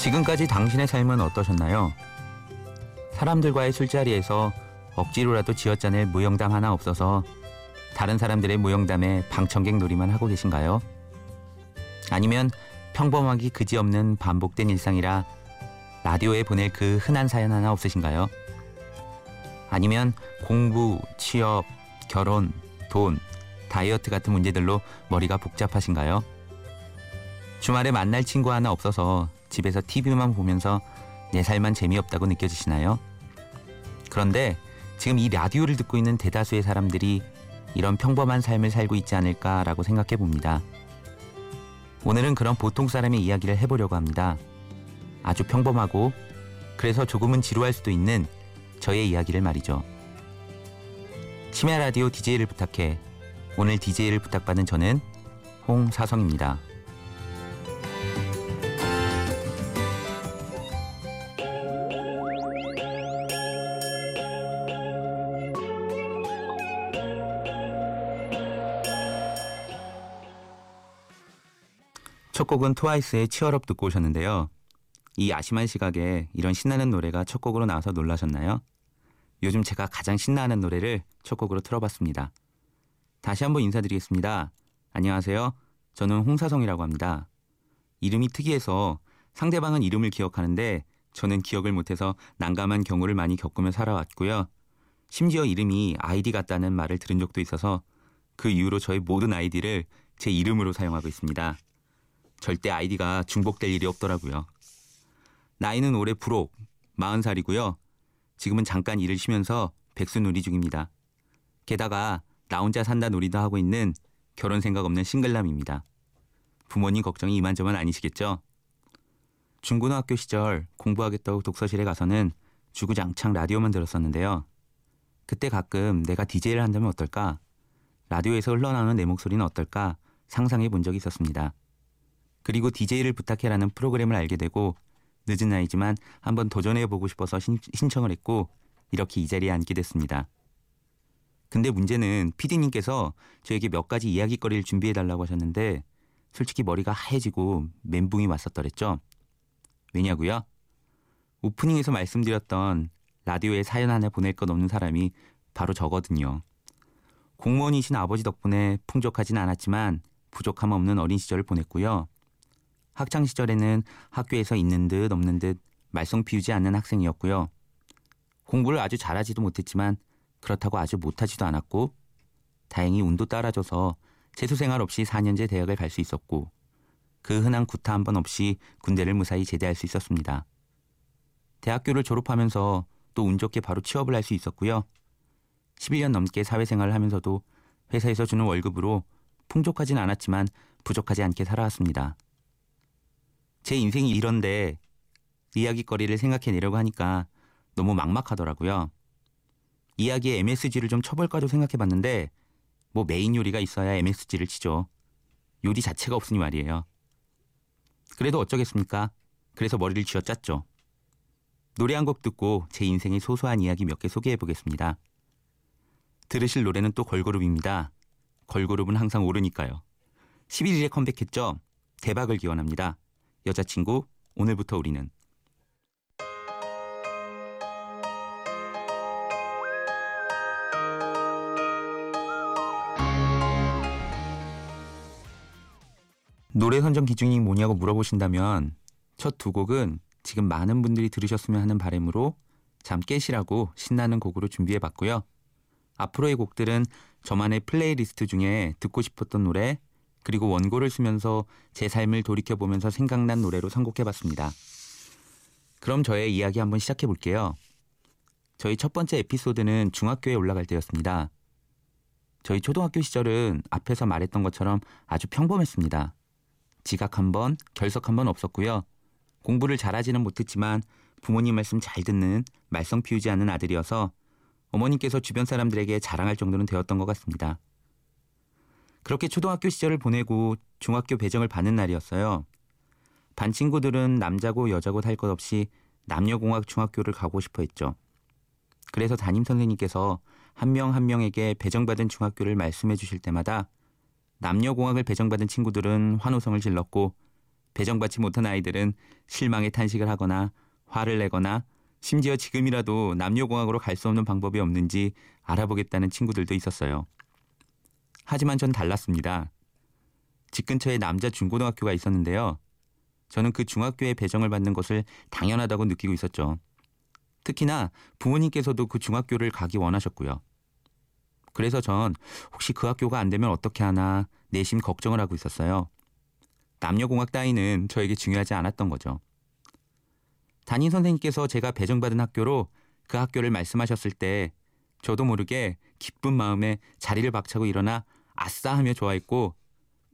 지금까지 당신의 삶은 어떠셨나요? 사람들과의 술자리에서 억지로라도 지어짜낼 무용담 하나 없어서 다른 사람들의 무용담에 방청객 놀이만 하고 계신가요? 아니면 평범하기 그지없는 반복된 일상이라 라디오에 보낼 그 흔한 사연 하나 없으신가요? 아니면 공부, 취업, 결혼, 돈, 다이어트 같은 문제들로 머리가 복잡하신가요? 주말에 만날 친구 하나 없어서 집에서 TV만 보면서 내 삶만 재미없다고 느껴지시나요? 그런데 지금 이 라디오를 듣고 있는 대다수의 사람들이 이런 평범한 삶을 살고 있지 않을까라고 생각해 봅니다. 오늘은 그런 보통 사람의 이야기를 해보려고 합니다. 아주 평범하고 그래서 조금은 지루할 수도 있는 저의 이야기를 말이죠. 심야 라디오 DJ를 부탁해. 오늘 DJ를 부탁받은 저는 홍사성입니다. 첫 곡은 트와이스의 치얼업 듣고 오셨는데요. 이 야심한 시각에 이런 신나는 노래가 첫 곡으로 나와서 놀라셨나요? 요즘 제가 가장 신나는 노래를 첫 곡으로 틀어봤습니다. 다시 한번 인사드리겠습니다. 안녕하세요. 저는 홍사성이라고 합니다. 이름이 특이해서 상대방은 이름을 기억하는데 저는 기억을 못해서 난감한 경우를 많이 겪으며 살아왔고요. 심지어 이름이 아이디 같다는 말을 들은 적도 있어서 그 이후로 저의 모든 아이디를 제 이름으로 사용하고 있습니다. 절대 아이디가 중복될 일이 없더라고요. 나이는 올해 불혹 40살이고요. 지금은 잠깐 일을 쉬면서 백수놀이 중입니다. 게다가 나 혼자 산다 놀이도 하고 있는 결혼 생각 없는 싱글남입니다. 부모님 걱정이 이만저만 아니시겠죠? 중고등학교 시절 공부하겠다고 독서실에 가서는 주구장창 라디오만 들었었는데요. 그때 가끔 내가 DJ를 한다면 어떨까? 라디오에서 흘러나오는 내 목소리는 어떨까? 상상해 본 적이 있었습니다. 그리고 DJ를 부탁해라는 프로그램을 알게 되고 늦은 나이지만 한번 도전해보고 싶어서 신청을 했고 이렇게 이 자리에 앉게 됐습니다. 근데 문제는 PD님께서 저에게 몇 가지 이야기거리를 준비해달라고 하셨는데 솔직히 머리가 하얘지고 멘붕이 왔었더랬죠. 왜냐고요? 오프닝에서 말씀드렸던 라디오에 사연 하나 보낼 것 없는 사람이 바로 저거든요. 공무원이신 아버지 덕분에 풍족하진 않았지만 부족함 없는 어린 시절을 보냈고요. 학창 시절에는 학교에서 있는 듯 없는 듯 말썽 피우지 않는 학생이었고요. 공부를 아주 잘하지도 못했지만 그렇다고 아주 못하지도 않았고 다행히 운도 따라줘서 재수생활 없이 4년제 대학을 갈 수 있었고 그 흔한 구타 한 번 없이 군대를 무사히 제대할 수 있었습니다. 대학교를 졸업하면서 또 운 좋게 바로 취업을 할 수 있었고요. 11년 넘게 사회생활을 하면서도 회사에서 주는 월급으로 풍족하진 않았지만 부족하지 않게 살아왔습니다. 제 인생이 이런데 이야기거리를 생각해내려고 하니까 너무 막막하더라고요. 이야기에 MSG를 좀 쳐볼까도 생각해봤는데 뭐 메인 요리가 있어야 MSG를 치죠. 요리 자체가 없으니 말이에요. 그래도 어쩌겠습니까? 그래서 머리를 쥐어짰죠. 노래 한 곡 듣고 제 인생의 소소한 이야기 몇 개 소개해보겠습니다. 들으실 노래는 또 걸그룹입니다. 걸그룹은 항상 오르니까요. 11일에 컴백했죠. 대박을 기원합니다. 여자친구, 오늘부터 우리는. 노래 선정 기준이 뭐냐고 물어보신다면 첫 두 곡은 지금 많은 분들이 들으셨으면 하는 바람으로 잠 깨시라고 신나는 곡으로 준비해봤고요. 앞으로의 곡들은 저만의 플레이리스트 중에 듣고 싶었던 노래 그리고 원고를 쓰면서 제 삶을 돌이켜보면서 생각난 노래로 선곡해봤습니다. 그럼 저의 이야기 한번 시작해볼게요. 저희 첫 번째 에피소드는 중학교에 올라갈 때였습니다. 저희 초등학교 시절은 앞에서 말했던 것처럼 아주 평범했습니다. 지각 한 번, 결석 한 번 없었고요. 공부를 잘하지는 못했지만 부모님 말씀 잘 듣는 말썽 피우지 않는 아들이어서 어머님께서 주변 사람들에게 자랑할 정도는 되었던 것 같습니다. 그렇게 초등학교 시절을 보내고 중학교 배정을 받는 날이었어요. 반 친구들은 남자고 여자고 할 것 없이 남녀공학 중학교를 가고 싶어 했죠. 그래서 담임선생님께서 한 명 한 명에게 배정받은 중학교를 말씀해 주실 때마다 남녀공학을 배정받은 친구들은 환호성을 질렀고 배정받지 못한 아이들은 실망의 탄식을 하거나 화를 내거나 심지어 지금이라도 남녀공학으로 갈 수 없는 방법이 없는지 알아보겠다는 친구들도 있었어요. 하지만 전 달랐습니다. 집 근처에 남자 중고등학교가 있었는데요. 저는 그 중학교에 배정을 받는 것을 당연하다고 느끼고 있었죠. 특히나 부모님께서도 그 중학교를 가기 원하셨고요. 그래서 전 혹시 그 학교가 안 되면 어떻게 하나 내심 걱정을 하고 있었어요. 남녀공학 따위는 저에게 중요하지 않았던 거죠. 담임 선생님께서 제가 배정받은 학교로 그 학교를 말씀하셨을 때 저도 모르게 기쁜 마음에 자리를 박차고 일어나 아싸 하며 좋아했고,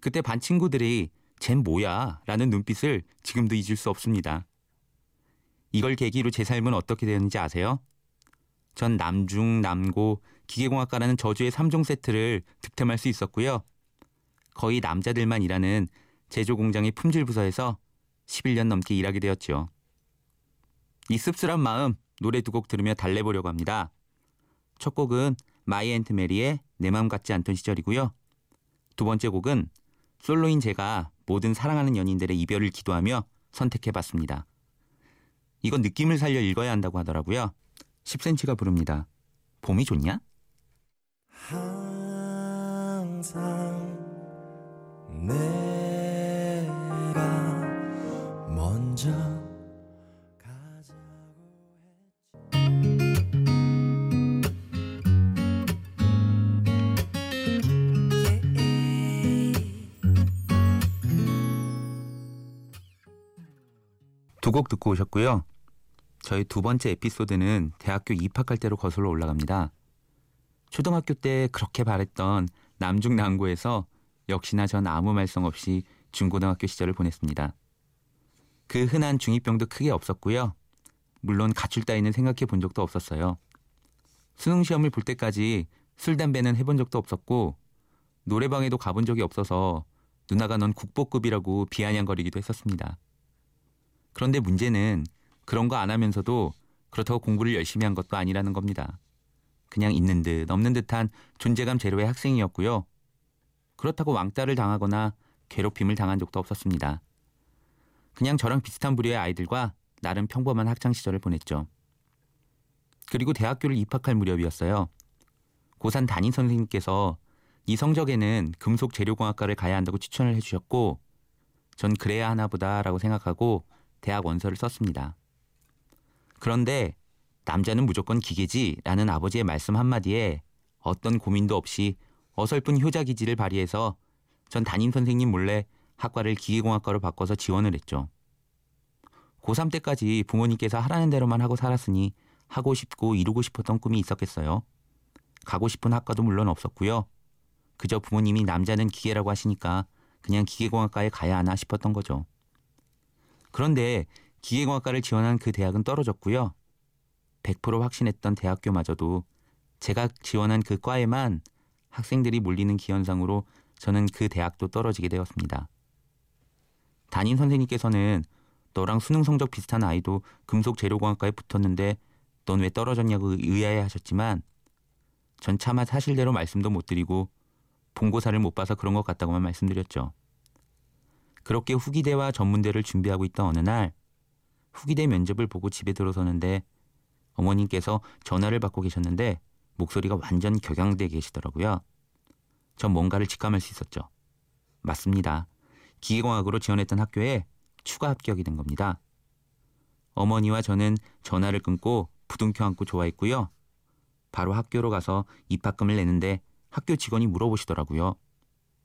그때 반 친구들이 쟨 뭐야? 라는 눈빛을 지금도 잊을 수 없습니다. 이걸 계기로 제 삶은 어떻게 되었는지 아세요? 전 남중, 남고, 기계공학과라는 저주의 3종 세트를 득템할 수 있었고요. 거의 남자들만 일하는 제조공장의 품질 부서에서 11년 넘게 일하게 되었죠. 이 씁쓸한 마음 노래 두 곡 들으며 달래보려고 합니다. 첫 곡은 마이 앤트 메리의 내 맘 같지 않던 시절이고요. 두 번째 곡은 솔로인 제가 모든 사랑하는 연인들의 이별을 기도하며 선택해봤습니다. 이건 느낌을 살려 읽어야 한다고 하더라고요. 10cm가 부릅니다. 봄이 좋냐? 항상 내가 먼저 가자고 했지. 두 곡 듣고 오셨고요. 저희 두 번째 에피소드는 대학교 입학할 때로 거슬러 올라갑니다. 초등학교 때 그렇게 바랬던 남중남고에서 역시나 전 아무 말썽 없이 중고등학교 시절을 보냈습니다. 그 흔한 중2병도 크게 없었고요. 물론 가출 따위는 생각해 본 적도 없었어요. 수능시험을 볼 때까지 술, 담배는 해본 적도 없었고 노래방에도 가본 적이 없어서 누나가 넌 국보급이라고 비아냥거리기도 했었습니다. 그런데 문제는 그런 거 안 하면서도 그렇다고 공부를 열심히 한 것도 아니라는 겁니다. 그냥 있는 듯 없는 듯한 존재감 제로의 학생이었고요. 그렇다고 왕따를 당하거나 괴롭힘을 당한 적도 없었습니다. 그냥 저랑 비슷한 부류의 아이들과 나름 평범한 학창시절을 보냈죠. 그리고 대학교를 입학할 무렵이었어요. 고3 담임선생님께서 이 성적에는 금속재료공학과를 가야 한다고 추천을 해주셨고, 전 그래야 하나 보다라고 생각하고 대학 원서를 썼습니다. 그런데 남자는 무조건 기계지라는 아버지의 말씀 한마디에 어떤 고민도 없이 어설픈 효자 기질을 발휘해서 전 담임선생님 몰래 학과를 기계공학과로 바꿔서 지원을 했죠. 고3 때까지 부모님께서 하라는 대로만 하고 살았으니 하고 싶고 이루고 싶었던 꿈이 있었겠어요. 가고 싶은 학과도 물론 없었고요. 그저 부모님이 남자는 기계라고 하시니까 그냥 기계공학과에 가야 하나 싶었던 거죠. 그런데 기계공학과를 지원한 그 대학은 떨어졌고요. 100% 확신했던 대학교마저도 제가 지원한 그 과에만 학생들이 몰리는 기현상으로 저는 그 대학도 떨어지게 되었습니다. 담임 선생님께서는 너랑 수능 성적 비슷한 아이도 금속재료공학과에 붙었는데 넌 왜 떨어졌냐고 의아해 하셨지만, 전 차마 사실대로 말씀도 못 드리고 본고사를 못 봐서 그런 것 같다고만 말씀드렸죠. 그렇게 후기대와 전문대를 준비하고 있던 어느 날 후기대 면접을 보고 집에 들어서는데 어머님께서 전화를 받고 계셨는데 목소리가 완전 격양돼 계시더라고요. 전 뭔가를 직감할 수 있었죠. 맞습니다. 기계공학으로 지원했던 학교에 추가 합격이 된 겁니다. 어머니와 저는 전화를 끊고 부둥켜 안고 좋아했고요. 바로 학교로 가서 입학금을 내는데 학교 직원이 물어보시더라고요.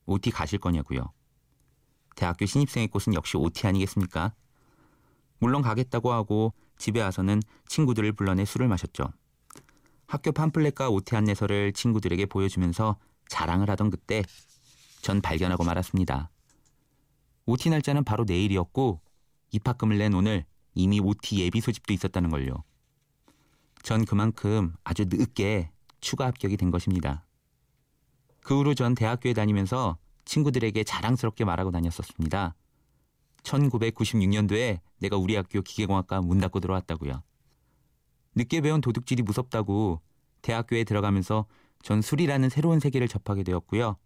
OT 가실 거냐고요. 대학교 신입생의 꽃은 역시 OT 아니겠습니까? 물론 가겠다고 하고 집에 와서는 친구들을 불러내 술을 마셨죠. 학교 팜플렛과 OT 안내서를 친구들에게 보여주면서 자랑을 하던 그때 전 발견하고 말았습니다. OT 날짜는 바로 내일이었고 입학금을 낸 오늘 이미 OT 예비 소집도 있었다는 걸요. 전 그만큼 아주 늦게 추가 합격이 된 것입니다. 그 후로 전 대학교에 다니면서 친구들에게 자랑스럽게 말하고 다녔었습니다. 1996년도에 내가 우리 학교 기계공학과 문 닫고 들어왔다고요. 늦게 배운 도둑질이 무섭다고 대학교에 들어가면서 전 술이라는 새로운 세계를 접하게 되었고요.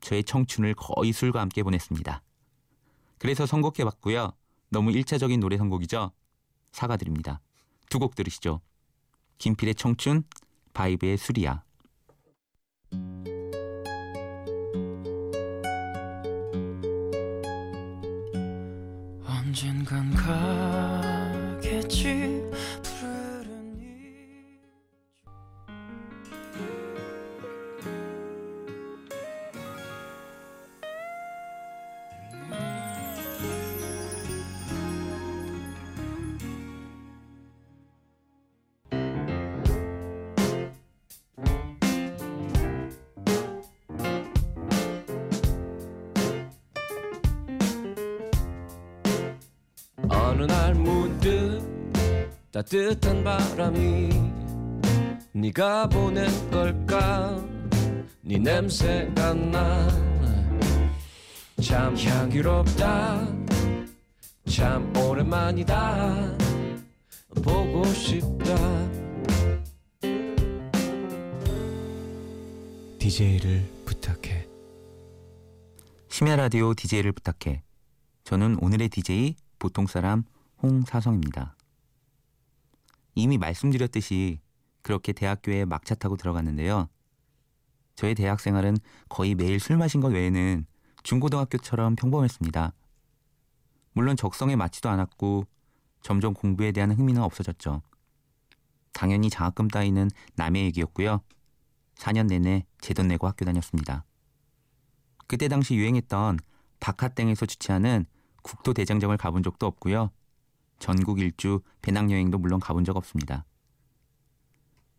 저의 청춘을 거의 술과 함께 보냈습니다. 그래서 선곡해봤고요. 너무 1차적인 노래 선곡이죠? 사과드립니다. 두 곡 들으시죠. 김필의 청춘, 바이브의 수리야. 언젠간 가겠지 푸른 어느 날 문득 따뜻한 바람이 네가 보낸 걸까. 네 냄새가 나 참 향기롭다. 참 오랜만이다. 보고 싶다. DJ를 부탁해. 심야 라디오 DJ를 부탁해. 저는 오늘의 DJ 보통사람 홍사성입니다. 이미 말씀드렸듯이 그렇게 대학교에 막차 타고 들어갔는데요. 저의 대학생활은 거의 매일 술 마신 것 외에는 중고등학교처럼 평범했습니다. 물론 적성에 맞지도 않았고 점점 공부에 대한 흥미는 없어졌죠. 당연히 장학금 따위는 남의 얘기였고요. 4년 내내 제 돈 내고 학교 다녔습니다. 그때 당시 유행했던 박하땡에서 주최하는 국토대장정을 가본 적도 없고요. 전국 일주 배낭여행도 물론 가본 적 없습니다.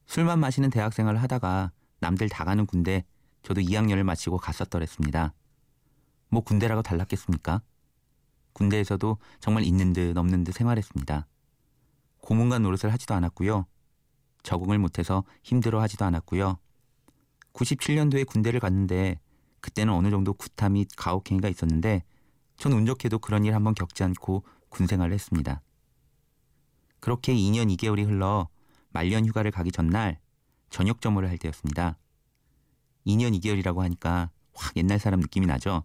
술만 마시는 대학생활을 하다가 남들 다 가는 군대 저도 2학년을 마치고 갔었더랬습니다. 뭐 군대라고 달랐겠습니까? 군대에서도 정말 있는 듯 없는 듯 생활했습니다. 고문관 노릇을 하지도 않았고요. 적응을 못해서 힘들어하지도 않았고요. 97년도에 군대를 갔는데 그때는 어느 정도 구타 및 가혹행위가 있었는데 전 운 좋게도 그런 일 한번 겪지 않고 군생활을 했습니다. 그렇게 2년 2개월이 흘러 말년 휴가를 가기 전날 저녁 점호를 할 때였습니다. 2년 2개월이라고 하니까 확 옛날 사람 느낌이 나죠.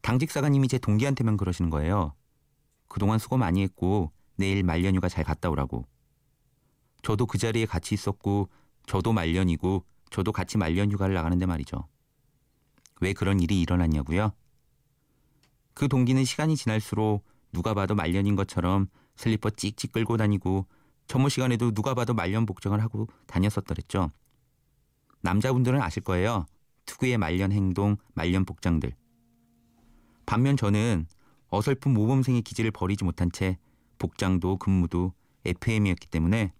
당직 사관님이 제 동기한테만 그러시는 거예요. 그동안 수고 많이 했고 내일 말년 휴가 잘 갔다 오라고. 저도 그 자리에 같이 있었고 저도 말년이고 저도 같이 말년 휴가를 나가는데 말이죠. 왜 그런 일이 일어났냐고요? 그 동기는 시간이 지날수록 누가 봐도 말년인 것처럼 슬리퍼 찍찍 끌고 다니고 점호 시간에도 누가 봐도 말년 복장을 하고 다녔었더랬죠. 남자분들은 아실 거예요. 특유의 말년 행동, 말년 복장들. 반면 저는 어설픈 모범생의 기질을 버리지 못한 채 복장도 근무도 FM이었기 때문에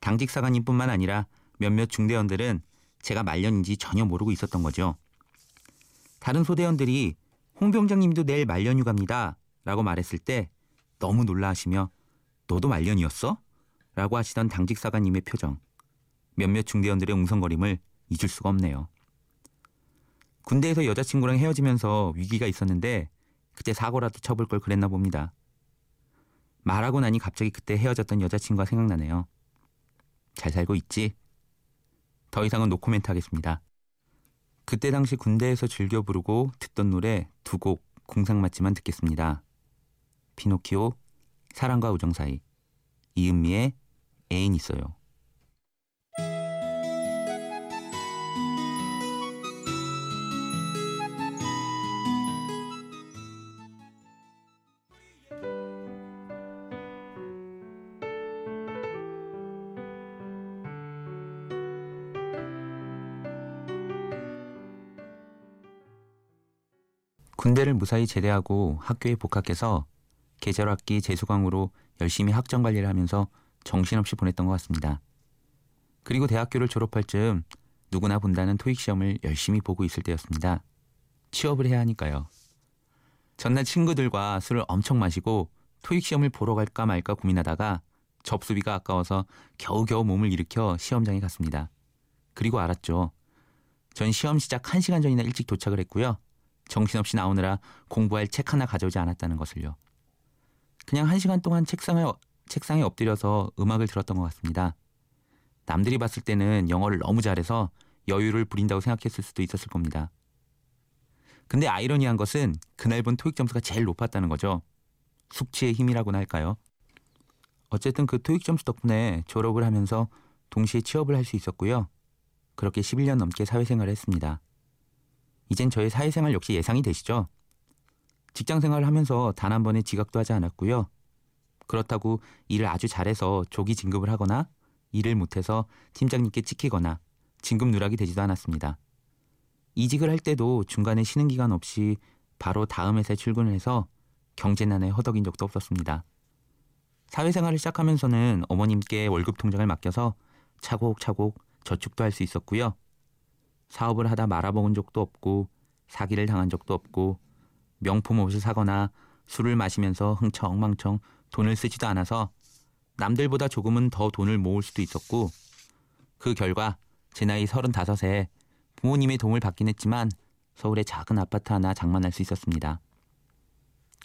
당직 사관님뿐만 아니라 몇몇 중대원들은 제가 말년인지 전혀 모르고 있었던 거죠. 다른 소대원들이 홍 병장님도 내일 말년휴가입니다 라고 말했을 때 너무 놀라하시며 너도 말년이었어? 라고 하시던 당직사관님의 표정. 몇몇 중대원들의 웅성거림을 잊을 수가 없네요. 군대에서 여자친구랑 헤어지면서 위기가 있었는데 그때 사고라도 쳐볼 걸 그랬나 봅니다. 말하고 나니 갑자기 그때 헤어졌던 여자친구가 생각나네요. 잘 살고 있지? 더 이상은 노코멘트 하겠습니다. 그때 당시 군대에서 즐겨 부르고 듣던 노래 두 곡 공상맞지만 듣겠습니다. 피노키오, 사랑과 우정 사이, 이은미의 애인 있어요. 군대를 무사히 제대하고 학교에 복학해서 계절학기 재수강으로 열심히 학점관리를 하면서 정신없이 보냈던 것 같습니다. 그리고 대학교를 졸업할 즈음 누구나 본다는 토익시험을 열심히 보고 있을 때였습니다. 취업을 해야 하니까요. 전날 친구들과 술을 엄청 마시고 토익시험을 보러 갈까 말까 고민하다가 접수비가 아까워서 겨우겨우 몸을 일으켜 시험장에 갔습니다. 그리고 알았죠. 전 시험 시작 1시간 전이나 일찍 도착을 했고요. 정신없이 나오느라 공부할 책 하나 가져오지 않았다는 것을요. 그냥 1시간 동안 책상에 엎드려서 음악을 들었던 것 같습니다. 남들이 봤을 때는 영어를 너무 잘해서 여유를 부린다고 생각했을 수도 있었을 겁니다. 근데 아이러니한 것은 그날 본 토익 점수가 제일 높았다는 거죠. 숙취의 힘이라고나 할까요? 어쨌든 그 토익 점수 덕분에 졸업을 하면서 동시에 취업을 할 수 있었고요. 그렇게 11년 넘게 사회생활을 했습니다. 이젠 저의 사회생활 역시 예상이 되시죠? 직장생활을 하면서 단 한 번의 지각도 하지 않았고요. 그렇다고 일을 아주 잘해서 조기 진급을 하거나 일을 못해서 팀장님께 찍히거나 진급 누락이 되지도 않았습니다. 이직을 할 때도 중간에 쉬는 기간 없이 바로 다음 회사에 출근을 해서 경제난에 허덕인 적도 없었습니다. 사회생활을 시작하면서는 어머님께 월급 통장을 맡겨서 차곡차곡 저축도 할 수 있었고요. 사업을 하다 말아먹은 적도 없고 사기를 당한 적도 없고 명품 옷을 사거나 술을 마시면서 흥청망청 돈을 쓰지도 않아서 남들보다 조금은 더 돈을 모을 수도 있었고, 그 결과 제 나이 35에 부모님의 도움을 받긴 했지만 서울의 작은 아파트 하나 장만할 수 있었습니다.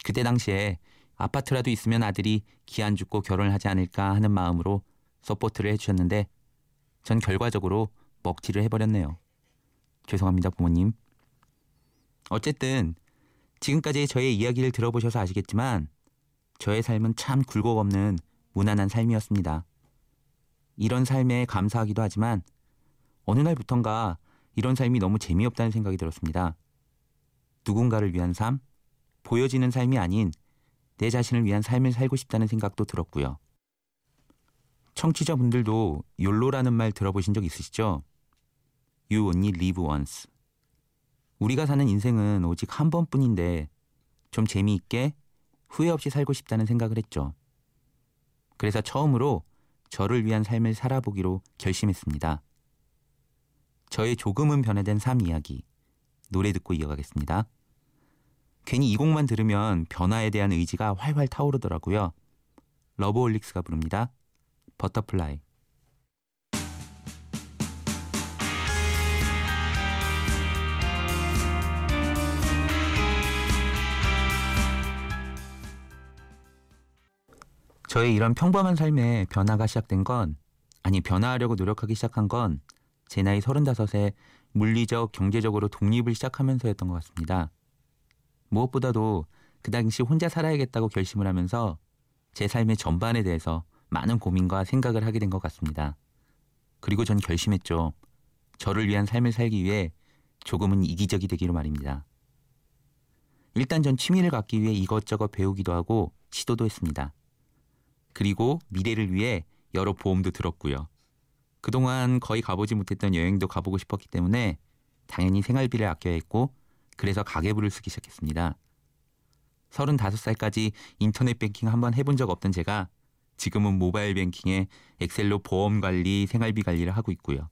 그때 당시에 아파트라도 있으면 아들이 기 안 죽고 결혼을 하지 않을까 하는 마음으로 서포트를 해주셨는데 전 결과적으로 먹튀를 해버렸네요. 죄송합니다, 부모님. 어쨌든 지금까지 저의 이야기를 들어보셔서 아시겠지만 저의 삶은 참 굴곡 없는 무난한 삶이었습니다. 이런 삶에 감사하기도 하지만 어느 날부턴가 이런 삶이 너무 재미없다는 생각이 들었습니다. 누군가를 위한 삶, 보여지는 삶이 아닌 내 자신을 위한 삶을 살고 싶다는 생각도 들었고요. 청취자분들도 욜로라는 말 들어보신 적 있으시죠? You only live once. 우리가 사는 인생은 오직 한 번뿐인데 좀 재미있게 후회 없이 살고 싶다는 생각을 했죠. 그래서 처음으로 저를 위한 삶을 살아보기로 결심했습니다. 저의 조금은 변화된 삶 이야기, 노래 듣고 이어가겠습니다. 괜히 이 곡만 들으면 변화에 대한 의지가 활활 타오르더라고요. 러브홀릭스가 부릅니다. 버터플라이. 저의 이런 평범한 삶에 변화가 시작된 건, 아니 변화하려고 노력하기 시작한 건 제 나이 35에 물리적, 경제적으로 독립을 시작하면서였던 것 같습니다. 무엇보다도 그 당시 혼자 살아야겠다고 결심을 하면서 제 삶의 전반에 대해서 많은 고민과 생각을 하게 된 것 같습니다. 그리고 전 결심했죠. 저를 위한 삶을 살기 위해 조금은 이기적이 되기로 말입니다. 일단 전 취미를 갖기 위해 이것저것 배우기도 하고 시도도 했습니다. 그리고 미래를 위해 여러 보험도 들었고요. 그동안 거의 가보지 못했던 여행도 가보고 싶었기 때문에 당연히 생활비를 아껴야 했고, 그래서 가계부를 쓰기 시작했습니다. 35살까지 인터넷 뱅킹 한번 해본 적 없던 제가 지금은 모바일 뱅킹에 엑셀로 보험 관리, 생활비 관리를 하고 있고요.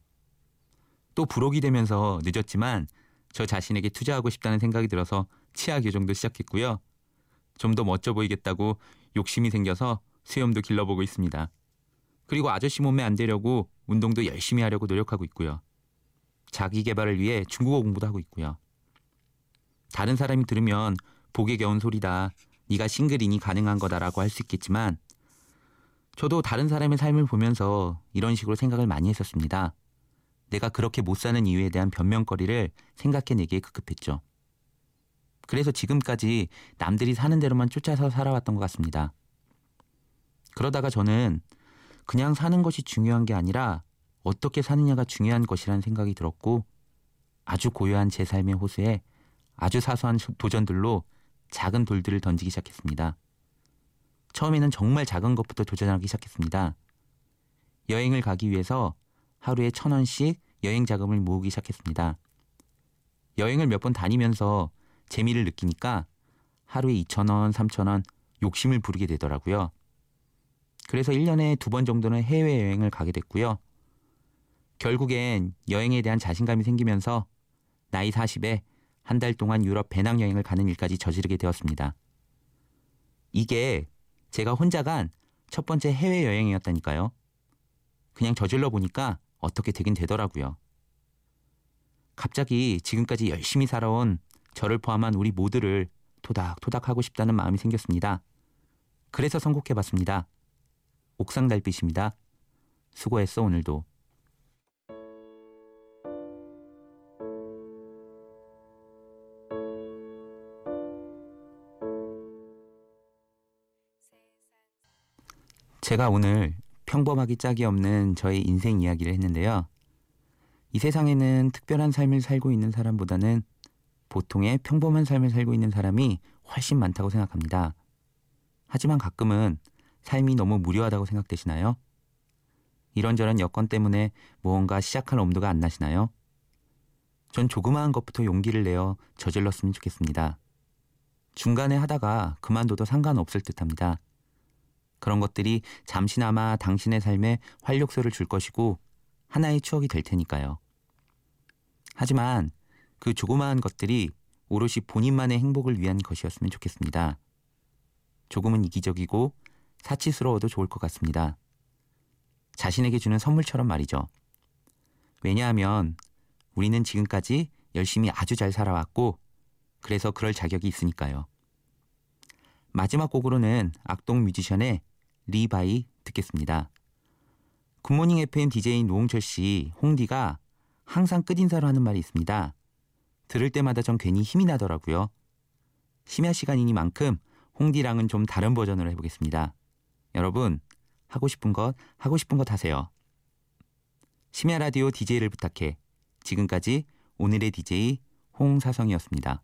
또 불혹이 되면서 늦었지만 저 자신에게 투자하고 싶다는 생각이 들어서 치아 교정도 시작했고요. 좀 더 멋져 보이겠다고 욕심이 생겨서 수염도 길러보고 있습니다. 그리고 아저씨 몸매 안 되려고 운동도 열심히 하려고 노력하고 있고요. 자기 개발을 위해 중국어 공부도 하고 있고요. 다른 사람이 들으면 복에 겨운 소리다, 네가 싱글이니 가능한 거다라고 할 수 있겠지만 저도 다른 사람의 삶을 보면서 이런 식으로 생각을 많이 했었습니다. 내가 그렇게 못 사는 이유에 대한 변명거리를 생각해내기에 급급했죠. 그래서 지금까지 남들이 사는 대로만 쫓아서 살아왔던 것 같습니다. 그러다가 저는 그냥 사는 것이 중요한 게 아니라 어떻게 사느냐가 중요한 것이라는 생각이 들었고, 아주 고요한 제 삶의 호수에 아주 사소한 도전들로 작은 돌들을 던지기 시작했습니다. 처음에는 정말 작은 것부터 도전하기 시작했습니다. 여행을 가기 위해서 하루에 1,000원씩 여행 자금을 모으기 시작했습니다. 여행을 몇 번 다니면서 재미를 느끼니까 하루에 2,000원, 3,000원 욕심을 부리게 되더라고요. 그래서 1년에 2번 정도는 해외여행을 가게 됐고요. 결국엔 여행에 대한 자신감이 생기면서 나이 40에 한 달 동안 유럽 배낭여행을 가는 일까지 저지르게 되었습니다. 이게 제가 혼자 간 첫 번째 해외여행이었다니까요. 그냥 저질러 보니까 어떻게 되긴 되더라고요. 갑자기 지금까지 열심히 살아온 저를 포함한 우리 모두를 토닥토닥 하고 싶다는 마음이 생겼습니다. 그래서 선곡해봤습니다. 옥상 달빛입니다. 수고했어 오늘도. 제가 오늘 평범하기 짝이 없는 저의 인생 이야기를 했는데요. 이 세상에는 특별한 삶을 살고 있는 사람보다는 보통의 평범한 삶을 살고 있는 사람이 훨씬 많다고 생각합니다. 하지만 가끔은 삶이 너무 무료하다고 생각되시나요? 이런저런 여건 때문에 무언가 시작할 엄두가 안 나시나요? 전 조그마한 것부터 용기를 내어 저질렀으면 좋겠습니다. 중간에 하다가 그만둬도 상관없을 듯합니다. 그런 것들이 잠시나마 당신의 삶에 활력소를 줄 것이고 하나의 추억이 될 테니까요. 하지만 그 조그마한 것들이 오롯이 본인만의 행복을 위한 것이었으면 좋겠습니다. 조금은 이기적이고 사치스러워도 좋을 것 같습니다. 자신에게 주는 선물처럼 말이죠. 왜냐하면 우리는 지금까지 열심히 아주 잘 살아왔고 그래서 그럴 자격이 있으니까요. 마지막 곡으로는 악동 뮤지션의 리바이 듣겠습니다. 굿모닝 FM DJ인 노홍철 씨, 홍디가 항상 끝인사로 하는 말이 있습니다. 들을 때마다 전 괜히 힘이 나더라고요. 심야 시간이니만큼 홍디랑은 좀 다른 버전으로 해보겠습니다. 여러분, 하고 싶은 것 하세요. 심야 라디오 DJ를 부탁해. 지금까지 오늘의 DJ 홍사성이었습니다.